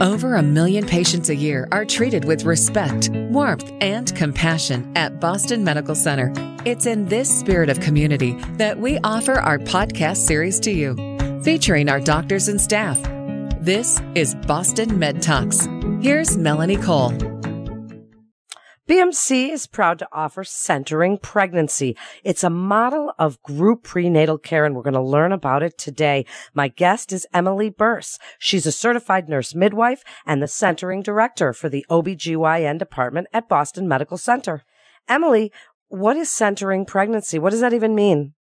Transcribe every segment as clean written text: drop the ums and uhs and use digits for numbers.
Over 1 million patients a year are treated with respect, warmth, and compassion at Boston Medical Center. It's in this spirit of community that we offer our podcast series to you, featuring our doctors and staff. This is Boston Med Talks. Here's Melanie Cole. BMC is proud to offer Centering Pregnancy. It's a model of group prenatal care, and we're going to learn about it today. My guest is Emily Bearse. She's a certified nurse midwife and the Centering Director for the OBGYN department at Boston Medical Center. Emily, what is Centering Pregnancy? What does that even mean?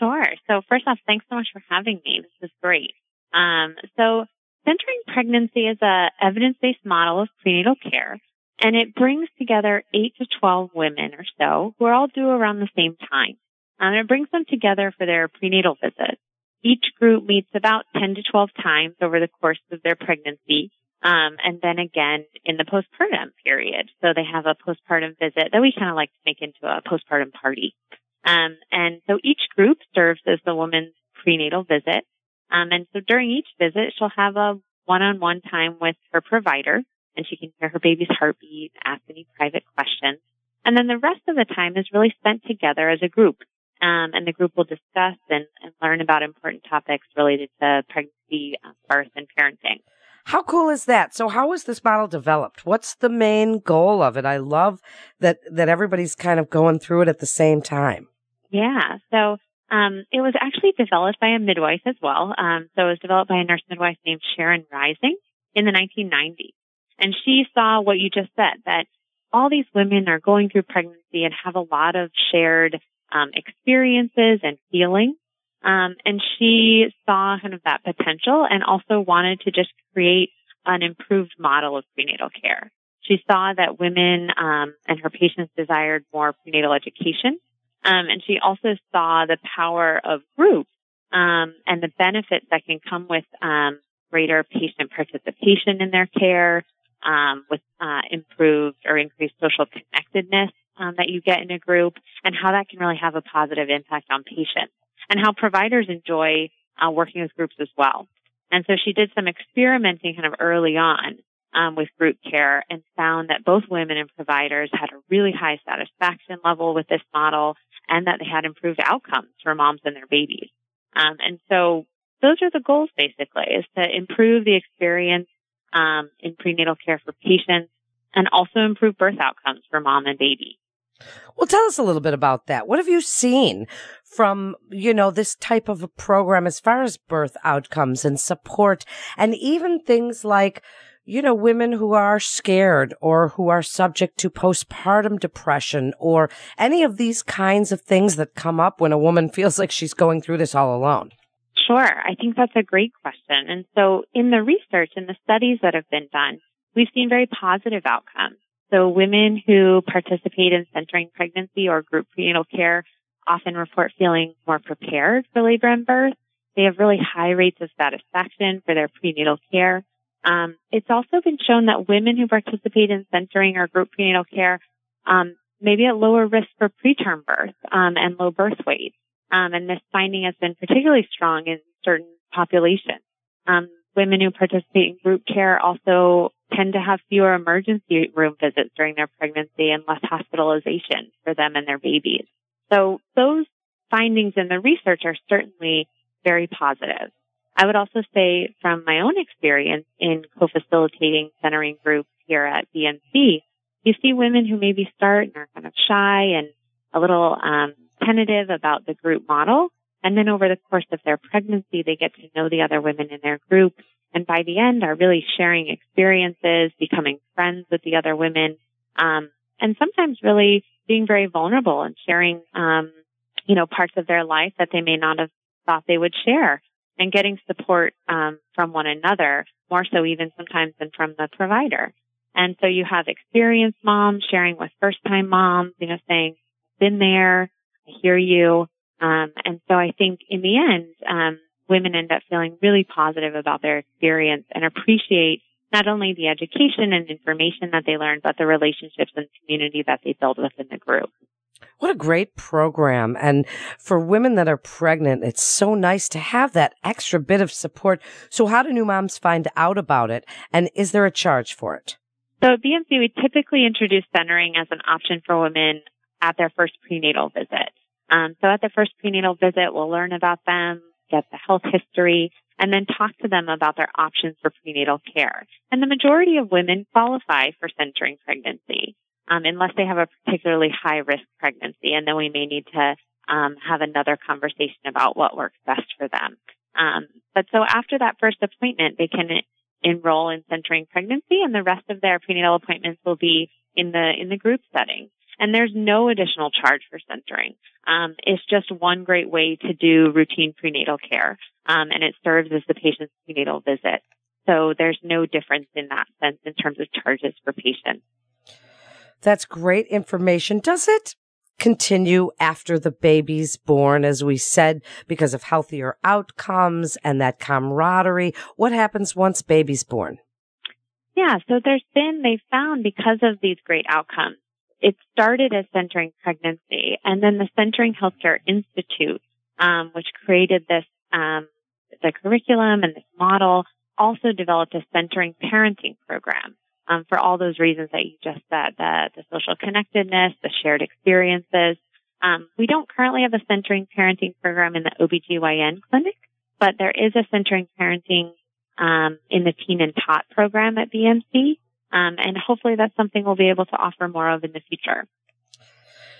Sure. So first off, thanks so much for having me. This is great. So Centering Pregnancy is an evidence-based model of prenatal care. And it brings together 8 to 12 women or so who are all due around the same time. And it brings them together for their prenatal visit. Each group meets about 10 to 12 times over the course of their pregnancy, and then again in the postpartum period. So they have a postpartum visit that we kind of like to make into a postpartum party. And so each group serves as the woman's prenatal visit. And so during each visit, she'll have a one-on-one time with her provider. And she can hear her baby's heartbeat, ask any private questions. And then the rest of the time is really spent together as a group. And the group will discuss and learn about important topics related to pregnancy, birth, and parenting. How cool is that? So how was this model developed? What's the main goal of it? I love that everybody's kind of going through it at the same time. Yeah. So it was actually developed by a midwife as well. So it was developed by a nurse midwife named Sharon Rising in the 1990s. And she saw what you just said, that all these women are going through pregnancy and have a lot of shared experiences and feelings. And she saw kind of that potential and also wanted to just create an improved model of prenatal care. She saw that women and her patients desired more prenatal education. And she also saw the power of groups and the benefits that can come with greater patient participation in their care. With improved or increased social connectedness that you get in a group, and how that can really have a positive impact on patients, and how providers enjoy working with groups as well. And so she did some experimenting kind of early on with group care and found that both women and providers had a really high satisfaction level with this model, and that they had improved outcomes for moms and their babies. And so those are the goals, basically, is to improve the experience in prenatal care for patients, and also improve birth outcomes for mom and baby. Well, tell us a little bit about that. What have you seen from, this type of a program as far as birth outcomes and support, and even things like, women who are scared or who are subject to postpartum depression or any of these kinds of things that come up when a woman feels like she's going through this all alone? Sure. I think that's a great question. And so in the research and the studies that have been done, we've seen very positive outcomes. So women who participate in Centering Pregnancy or group prenatal care often report feeling more prepared for labor and birth. They have really high rates of satisfaction for their prenatal care. It's also been shown that women who participate in Centering or group prenatal care may be at lower risk for preterm birth and low birth weight. And this finding has been particularly strong in certain populations. Women who participate in group care also tend to have fewer emergency room visits during their pregnancy and less hospitalization for them and their babies. So those findings in the research are certainly very positive. I would also say from my own experience in co-facilitating Centering groups here at BMC, you see women who maybe start and are kind of shy and a little tentative about the group model. And then over the course of their pregnancy, they get to know the other women in their group. And by the end are really sharing experiences, becoming friends with the other women, and sometimes really being very vulnerable and sharing, parts of their life that they may not have thought they would share, and getting support from one another, more so even sometimes than from the provider. And so you have experienced moms sharing with first-time moms, saying, been there, I hear you. And so I think in the end, women end up feeling really positive about their experience and appreciate not only the education and information that they learn, but the relationships and community that they build within the group. What a great program. And for women that are pregnant, it's so nice to have that extra bit of support. So how do new moms find out about it? And is there a charge for it? So at BMC, we typically introduce centering as an option for women at their first prenatal visit. So at the first prenatal visit, we'll learn about them, get the health history, and then talk to them about their options for prenatal care. And the majority of women qualify for centering pregnancy, unless they have a particularly high-risk pregnancy, and then we may need to have another conversation about what works best for them. But so after that first appointment, they can enroll in centering pregnancy, and the rest of their prenatal appointments will be in the group setting. And there's no additional charge for centering. It's just one great way to do routine prenatal care, and it serves as the patient's prenatal visit. So there's no difference in that sense in terms of charges for patients. That's great information. Does it continue after the baby's born, as we said, because of healthier outcomes and that camaraderie? What happens once baby's born? Yeah, so they found because of these great outcomes, it started as Centering Pregnancy, and then the Centering Healthcare Institute, which created this the curriculum and this model, also developed a Centering Parenting program for all those reasons that you just said, the social connectedness, the shared experiences. We don't currently have a Centering Parenting program in the OBGYN clinic, but there is a Centering Parenting in the Teen and Tot program at BMC. And hopefully that's something we'll be able to offer more of in the future.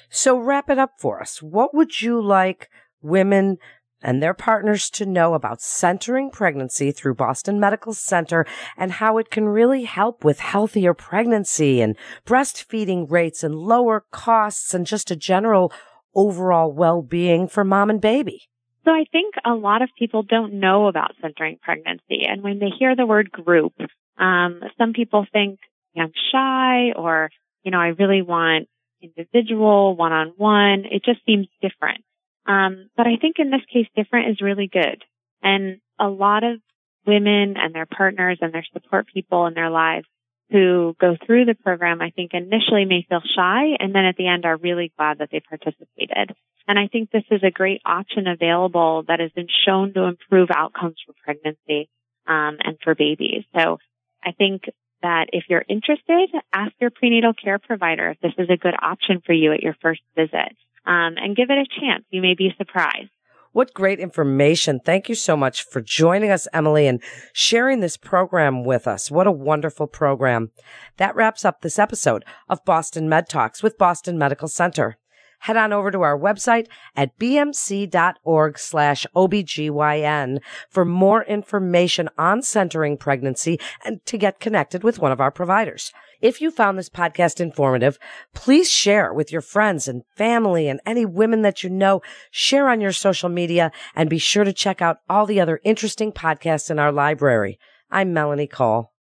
So wrap it up for us. What would you like women and their partners to know about centering pregnancy through Boston Medical Center and how it can really help with healthier pregnancy and breastfeeding rates and lower costs and just a general overall well-being for mom and baby? So I think a lot of people don't know about centering pregnancy. And when they hear the word group, some people think I'm shy or, I really want individual, one-on-one. It just seems different. But I think in this case, different is really good. And a lot of women and their partners and their support people in their lives who go through the program, I think initially may feel shy and then at the end are really glad that they participated. And I think this is a great option available that has been shown to improve outcomes for pregnancy, and for babies. So I think that if you're interested, ask your prenatal care provider if this is a good option for you at your first visit, and give it a chance. You may be surprised. What great information. Thank you so much for joining us, Emily, and sharing this program with us. What a wonderful program. That wraps up this episode of Boston Med Talks with Boston Medical Center. Head on over to our website at bmc.org/OBGYN for more information on centering pregnancy and to get connected with one of our providers. If you found this podcast informative, please share with your friends and family and any women that you know. Share on your social media and be sure to check out all the other interesting podcasts in our library. I'm Melanie Cole.